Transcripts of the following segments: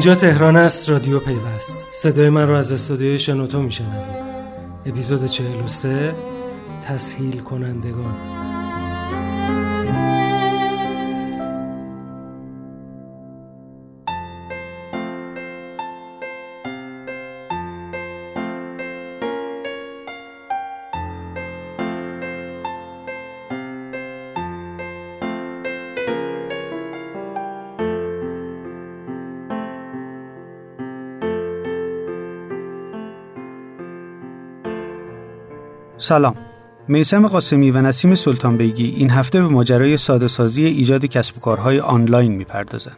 اینجا تهران است، رادیو پیوست. صدای من رو از استودیوی شنوتو میشنوید. اپیزود 43، تسهیل کنندگان. سلام. میثم قاسمی و نسیم سلطان بیگی این هفته به ماجرای ساده‌سازی ایجاد کسب و کارهای آنلاین می‌پردازند.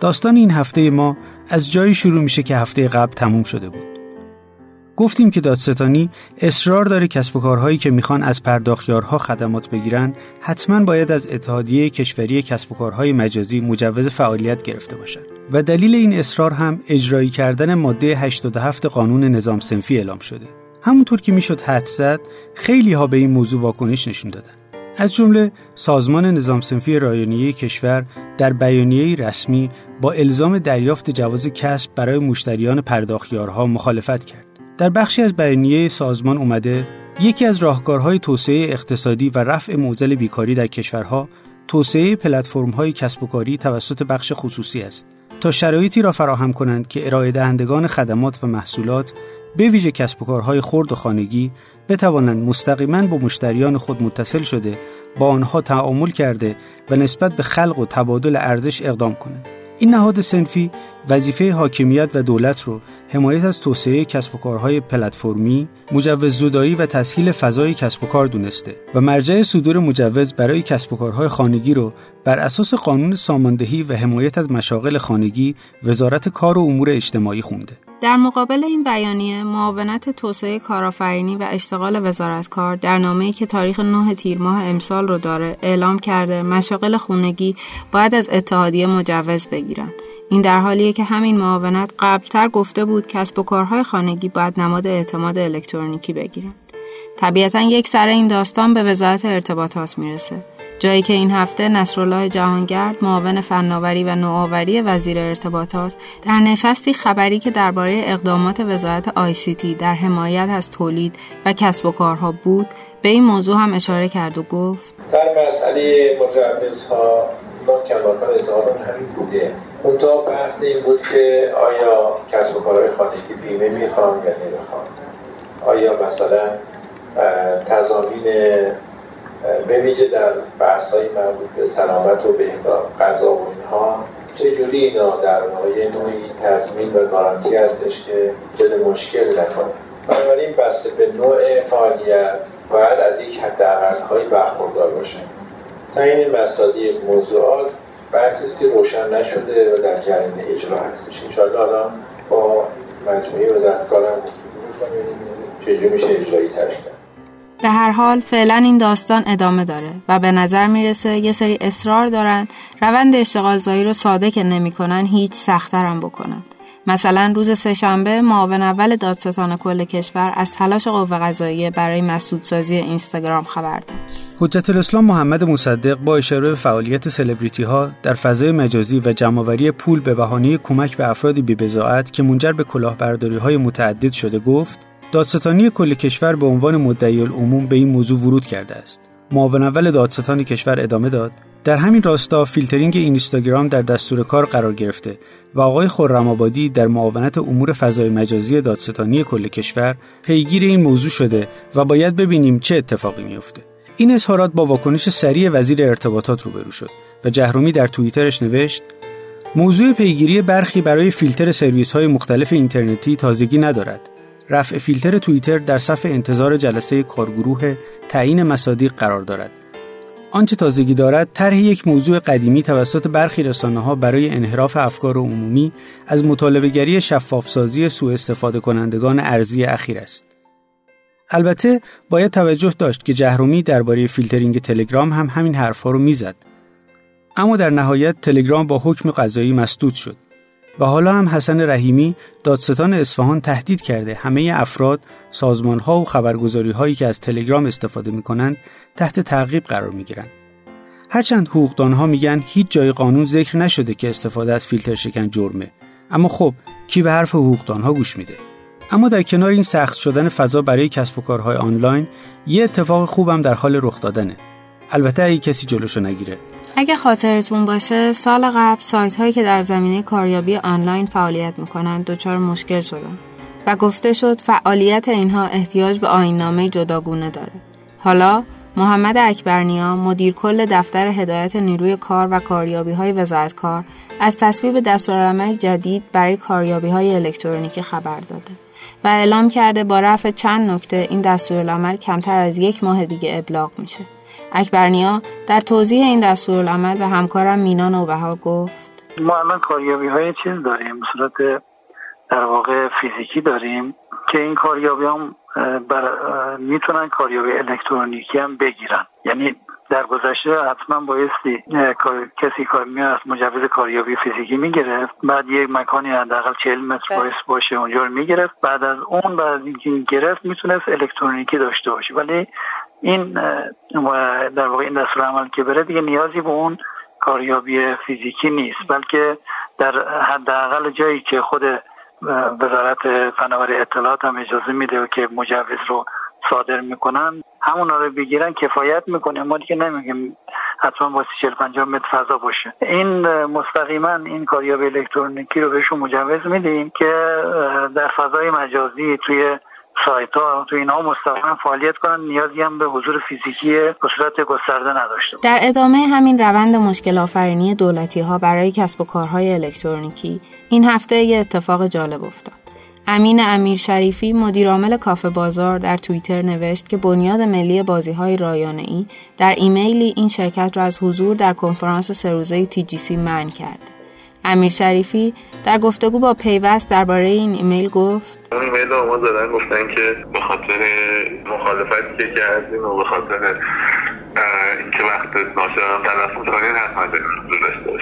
داستان این هفته ما از جایی شروع میشه که هفته قبل تموم شده بود. گفتیم که دادستانی اصرار داره کسب و کارهایی که میخوان از پرداختیارها خدمات بگیرن حتما باید از اتحادیه کشوری کسب و کارهای مجازی مجوز فعالیت گرفته باشن و دلیل این اصرار هم اجرایی کردن ماده 87 قانون نظام صنفی اعلام شده. همونطور که میشد حد زد، خیلی ها به این موضوع واکنش نشون دادن. از جمله سازمان نظام صنفی رایانه‌ای کشور در بیانیه‌ای رسمی با الزام دریافت جواز کسب برای مشتریان پرداختیارها مخالفت کرد. در بخشی از بیانیه سازمان اومده یکی از راهکارهای توسعه اقتصادی و رفع معضل بیکاری در کشورها توسعه پلتفرم‌های کسب و کاری توسط بخش خصوصی است تا شرایطی را فراهم کنند که ارائه دهندگان خدمات و محصولات به ویژه کسب و کارهای خرد و خانگی بتوانند مستقیما با مشتریان خود متصل شده، با آنها تعامل کرده و نسبت به خلق و تبادل ارزش اقدام کنند. این نهاد صنفی وظیفه حاکمیت و دولت رو حمایت از توسعه کسب و کارهای پلتفرمی، مجوززدایی و تسهیل فضای کسب و کار دونسته و مرجع صدور مجوز برای کسب و کارهای خانگی رو بر اساس قانون ساماندهی و حمایت از مشاغل خانگی وزارت کار و امور اجتماعی خونده. در مقابل این بیانیه، معاونت توسعه کارآفرینی و اشتغال وزارت کار در نامه‌ای که تاریخ 9 تیر ماه امسال رو داره اعلام کرده مشاغل خانگی باید از اتحادیه مجوز بگیرن. این در حالیه که همین معاونت قبلتر گفته بود کسب و کارهای خانگی باید نماد اعتماد الکترونیکی بگیرن. طبیعتاً یک سر این داستان به وزارت ارتباطات میرسه، جایی که این هفته نسرالله جهانگرد، معاون فناوری و نوآوری وزیر ارتباطات، در نشستی خبری که درباره اقدامات وزارت آی‌سی‌تی در حمایت از تولید و کسب و کارها بود، به این موضوع هم اشاره کرد و گفت: در مسئله مجوزها کماکان اتهام همین بوده. اونتا بحث این بود که آیا کسب و کارهای خانگی بیمه میخوان یا نمیخوان؟ آیا مثلا تضامین به ویژه در بحث‌های مربوط به سلامت و بهداشت غذا و اینها چجوری اینا در نوعی تضمین و گارانتی هستش که چه مشکل نکنه؟ بنابراین بسته به نوع فعالیت باید از یک حداقل‌هایی برخوردار باشه. تعیین مصادیق موضوعات بحثی است که روشن نشده و در جریان اجرا هستش. انشاءالله الان با مجموعه وزارتکاران گفتگو می‌کنیم چجوری میشه اجرایی ترش کرد. به هر حال فعلا این داستان ادامه داره و به نظر میرسه یه سری اصرار دارن روند اشتغال زایی رو ساده که نمی‌کنن هیچ سخت‌ترم بکنن. مثلا روز سه‌شنبه معاون اول دادستان کل کشور از تلاش قوه قضاییه برای مسدودسازی اینستاگرام خبر داد. حجت الاسلام محمد مصدق با اشاره به فعالیت سلبریتی‌ها در فضای مجازی و جمع‌آوری پول به بهانه کمک به افرادی بی‌بضاعت که منجر به کلاهبرداری‌های متعدد شده گفت: دادستانی کل کشور به عنوان مدعی العموم به این موضوع ورود کرده است. معاون اول دادستان کشور ادامه داد: در همین راستا فیلترینگ اینستاگرام در دستور کار قرار گرفته و آقای خرم‌آبادی در معاونت امور فضای مجازی دادستانی کل کشور پیگیر این موضوع شده و باید ببینیم چه اتفاقی میفته. این اظهارات با واکنش سریع وزیر ارتباطات روبرو شد و جهرومی در توییترش نوشت: موضوع پیگیری برخی برای فیلتر سرویس‌های مختلف اینترنتی تازگی ندارد. رفع فیلتر توییتر در صف انتظار جلسه کارگروه تعیین مصادیق قرار دارد. آنچه تازگی دارد طرح یک موضوع قدیمی توسط برخی رسانه‌ها برای انحراف افکار عمومی از مطالبه‌گری شفاف‌سازی سوءاستفاده کنندگان ارزی اخیر است. البته باید توجه داشت که جهرومی درباره فیلترینگ تلگرام هم همین حرف‌ها رو میزد. اما در نهایت تلگرام با حکم قضایی مسدود شد. و حالا هم حسن رحیمی دادستان اصفهان تهدید کرده همه افراد، سازمان‌ها و خبرگزاری‌هایی که از تلگرام استفاده می‌کنند تحت تعقیب قرار می‌گیرند. هرچند حقوقدانها میگن هیچ جای قانون ذکر نشده که استفاده از فیلتر شکن جرمه، اما خب کی به حرف حقوقدانها گوش میده؟ اما در کنار این سخت شدن فضا برای کسب و کارهای آنلاین، یه اتفاق خوبم در حال رخ دادنه. البته اگه کسی جلوشو نگیره. اگه خاطرتون باشه سال قبل سایت‌هایی که در زمینه کاریابی آنلاین فعالیت می‌کنند دچار مشکل شدن و گفته شد فعالیت اینها احتیاج به آیین‌نامه جداگونه داره. حالا محمد اکبرنیا، مدیر کل دفتر هدایت نیروی کار و کاریابی‌های وزارت کار، از تصویب دستورالعمل جدید برای کاریابی‌های الکترونیکی خبر داده و اعلام کرده با رفع چند نکته این دستورالعمل کمتر از یک ماه دیگه ابلاغ میشه. اکبرنیا در توضیح این دستورالعمل به همکارم مینا نو گفت: ما الان کاریابی‌های چیز داریم، به صورت در واقع فیزیکی داریم که این کاریابی‌ها میتونن کاریابی الکترونیکی هم بگیرن. یعنی در گذشته حتما بایستی کسی میاد مجوز کاریابی فیزیکی میگرفت، بعد یک مکانی حداقل 40 متر بایست باشه اونجا رو میگرفت، بعد از اون بعد اینکه گرفت میتونست الکترونیکی داشته باشه. ولی این در واقع این دستورالعمل که بره دیگه نیازی به اون کاریابی فیزیکی نیست، بلکه در حداقل جایی که خود وزارت فناوری اطلاعات هم اجازه میده که مجوز رو صادر میکنن همونا رو بگیرن کفایت میکنه. ما دیگه نمیگیم حتما با 40-50 متر فضا باشه. این مستقیما این کاریابی الکترونیکی رو بهشون مجوز میدیم که در فضای مجازی توی سایت ها تو اینا مستقیما فعالیت کنن، نیازی هم به حضور فیزیکی به صورت گسترده نداشته. در ادامه همین روند مشکل آفرینی دولتی ها برای کسب و کارهای الکترونیکی این هفته یه اتفاق جالب افتاد. امین امیر شریفی، مدیر عامل کافه بازار، در توییتر نوشت که بنیاد ملی بازی‌های رایانه‌ای در ایمیلی این شرکت را از حضور در کنفرانس 3 روزه TJC منع کرد. امیر شریفی در گفتگو با پیوست درباره این ایمیل گفت: اون ایمیل رو ما دادن گفتن که به خاطر مخالفتی که کردیم و به خاطر اینکه وقت ناشران تلفظ کنین حتما درست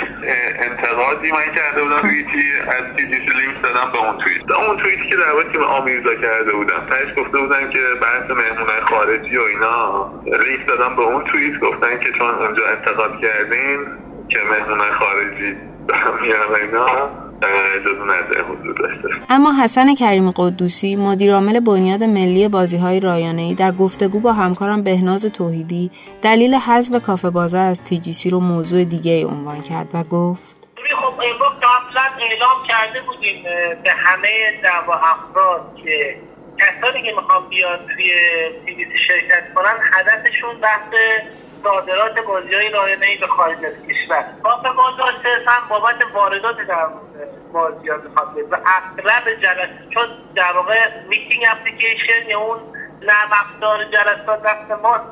انتقادی من کرده بودم توییتی از TJC لینک دادم به اون توییت. اون توییتی که در واقع که من آمیرزا کرده بودم تاش گفته بودم که بحث مهمونای خارجی و اینا لینک دادم به اون توییت، گفتن که چون اونجا انتقاد کردین که مهمونای خارجی اما حسن کریم قدوسی، مدیر عامل بنیاد ملی بازی‌های رایانه‌ای، در گفتگو با همکارم بهناز توحیدی دلیل حذف کافه بازار از TJC رو موضوع دیگه‌ای عنوان کرد و گفت: خب امروز قبلا اعلام کرده بودیم به همه دعوا افراد که کسانی که میخوان بیان توی TJC شرکت کنن هدفشون بحث صادرات بازی‌های رایانه‌ای به خارج از کشور. کافه بازار هم بابت واردات در بازی‌ها می‌خواد و اغلب جلسات چون در واقع میتینگ اپلیکیشن یا اون نرم افزار جلسات دست ماست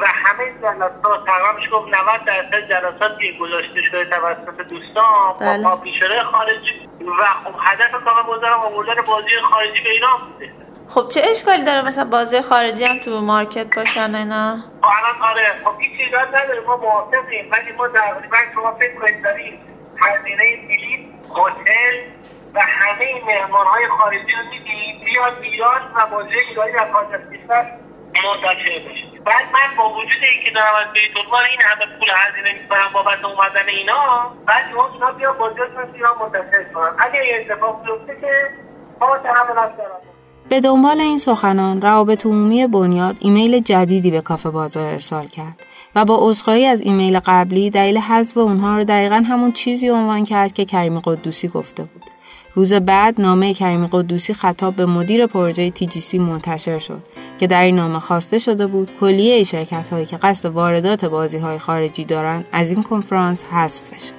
و همه جلسات تقریباً شد 90% جلسات که گذاشته شده توسط دوستان با پابلیشرهای خارجی و خب هدف کافه بازار آوردن بازی خارجی به ایران بوده. خب چه اشکالی داره مثلا بازی خارجی هم تو مارکت باشن اینا؟ آره خب این چیزا نداره، ما موافقیم، ولی ما در واقع شما فکر کنید دارید هزینه بلیط، هتل و همه این مهمان‌های خارجی رو میدید بیاد ایران و بازی ایرانی در خارج از کشور منتشر بشه. بعد من با وجود اینکه دارم از بیت‌المال این همه پول هزینه می‌کنم بابت اومدن اینا، بعد اونا بیا بازیاشون رو ایران منتشر کنن. اگه یه اتفاق بیفته که ما تحمل نداریم. به دنبال این سخنان، روابط عمومی بنیاد ایمیل جدیدی به کافه بازار ارسال کرد و با عذرخواهی از ایمیل قبلی دلیل حذف اونها رو دقیقاً همون چیزی عنوان کرد که کریم قدوسی گفته بود. روز بعد نامه کریم قدوسی خطاب به مدیر پروژه TJC منتشر شد که در این نامه خواسته شده بود کلیه شرکت‌هایی که قصد واردات بازی‌های خارجی دارن از این کنفرانس حذف بشه.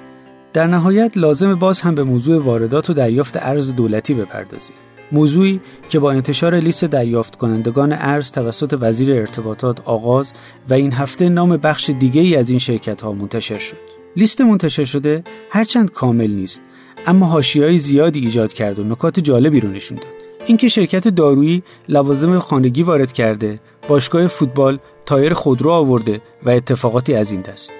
در نهایت لازم باز هم به موضوع واردات و دریافت ارز دولتی بپردازیم. موضوعی که با انتشار لیست دریافت کنندگان ارز توسط وزیر ارتباطات آغاز و این هفته نام بخش دیگه‌ای از این شرکت‌ها منتشر شد. لیست منتشر شده هرچند کامل نیست، اما حاشیه‌های زیادی ایجاد کرد و نکات جالبی رو نشون داد. اینکه شرکت دارویی لوازم خانگی وارد کرده، باشگاه فوتبال تایر خودرو آورده و اتفاقاتی از این دست.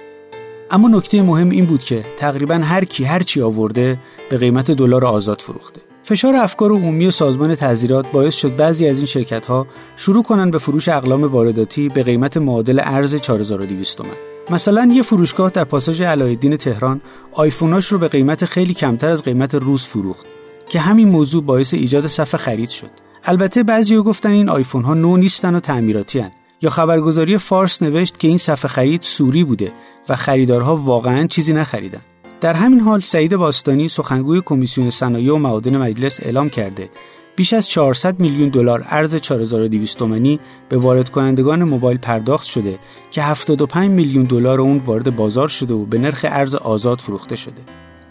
اما نکته مهم این بود که تقریباً هر کی هر چی آورده به قیمت دلار آزاد فروخته. فشار افکار عمومی و سازمان تزیرات باعث شد بعضی از این شرکت‌ها شروع کنن به فروش اقلام وارداتی به قیمت معادل ارز 4200 تومان. مثلا یه فروشگاه در پاساژ علاءالدین تهران آیفوناش رو به قیمت خیلی کمتر از قیمت روز فروخت که همین موضوع باعث ایجاد صف خرید شد. البته بعضی‌ها گفتن این آیفون‌ها نو نیستن و تعمیراتی هن. یا خبرگزاری فارس نوشت که این صف خرید سوری بوده و خریدارها واقعاً چیزی نخریدن. در همین حال سعید باستانی سخنگوی کمیسیون صنایع و معادن مجلس اعلام کرده بیش از 400 میلیون دلار ارز 4200 تومانی به وارد کنندگان موبایل پرداخت شده که 75 میلیون دلار اون وارد بازار شده و به نرخ ارز آزاد فروخته شده.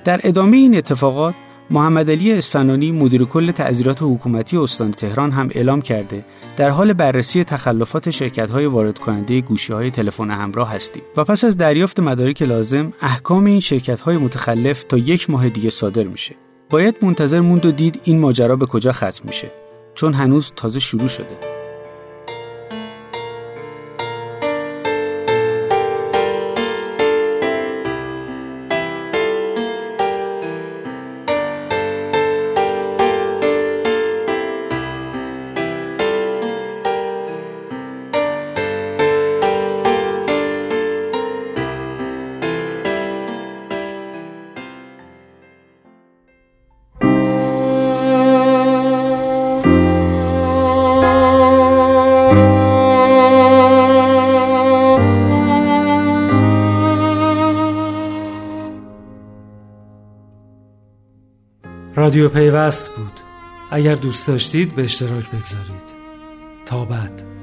در ادامه این اتفاقات محمد علی اسفنانی مدیر کل تعزیرات حکومتی استان تهران هم اعلام کرده در حال بررسی تخلفات شرکت‌های واردکننده گوشی‌های تلفن همراه هستیم و پس از دریافت مدارک لازم احکام این شرکت‌های متخلف تا 1 ماه دیگه صادر میشه. باید منتظر موند و دید این ماجرا به کجا ختم میشه، چون هنوز تازه شروع شده. رادیو پیوست بود. اگر دوست داشتید به اشتراک بگذارید. تا بعد.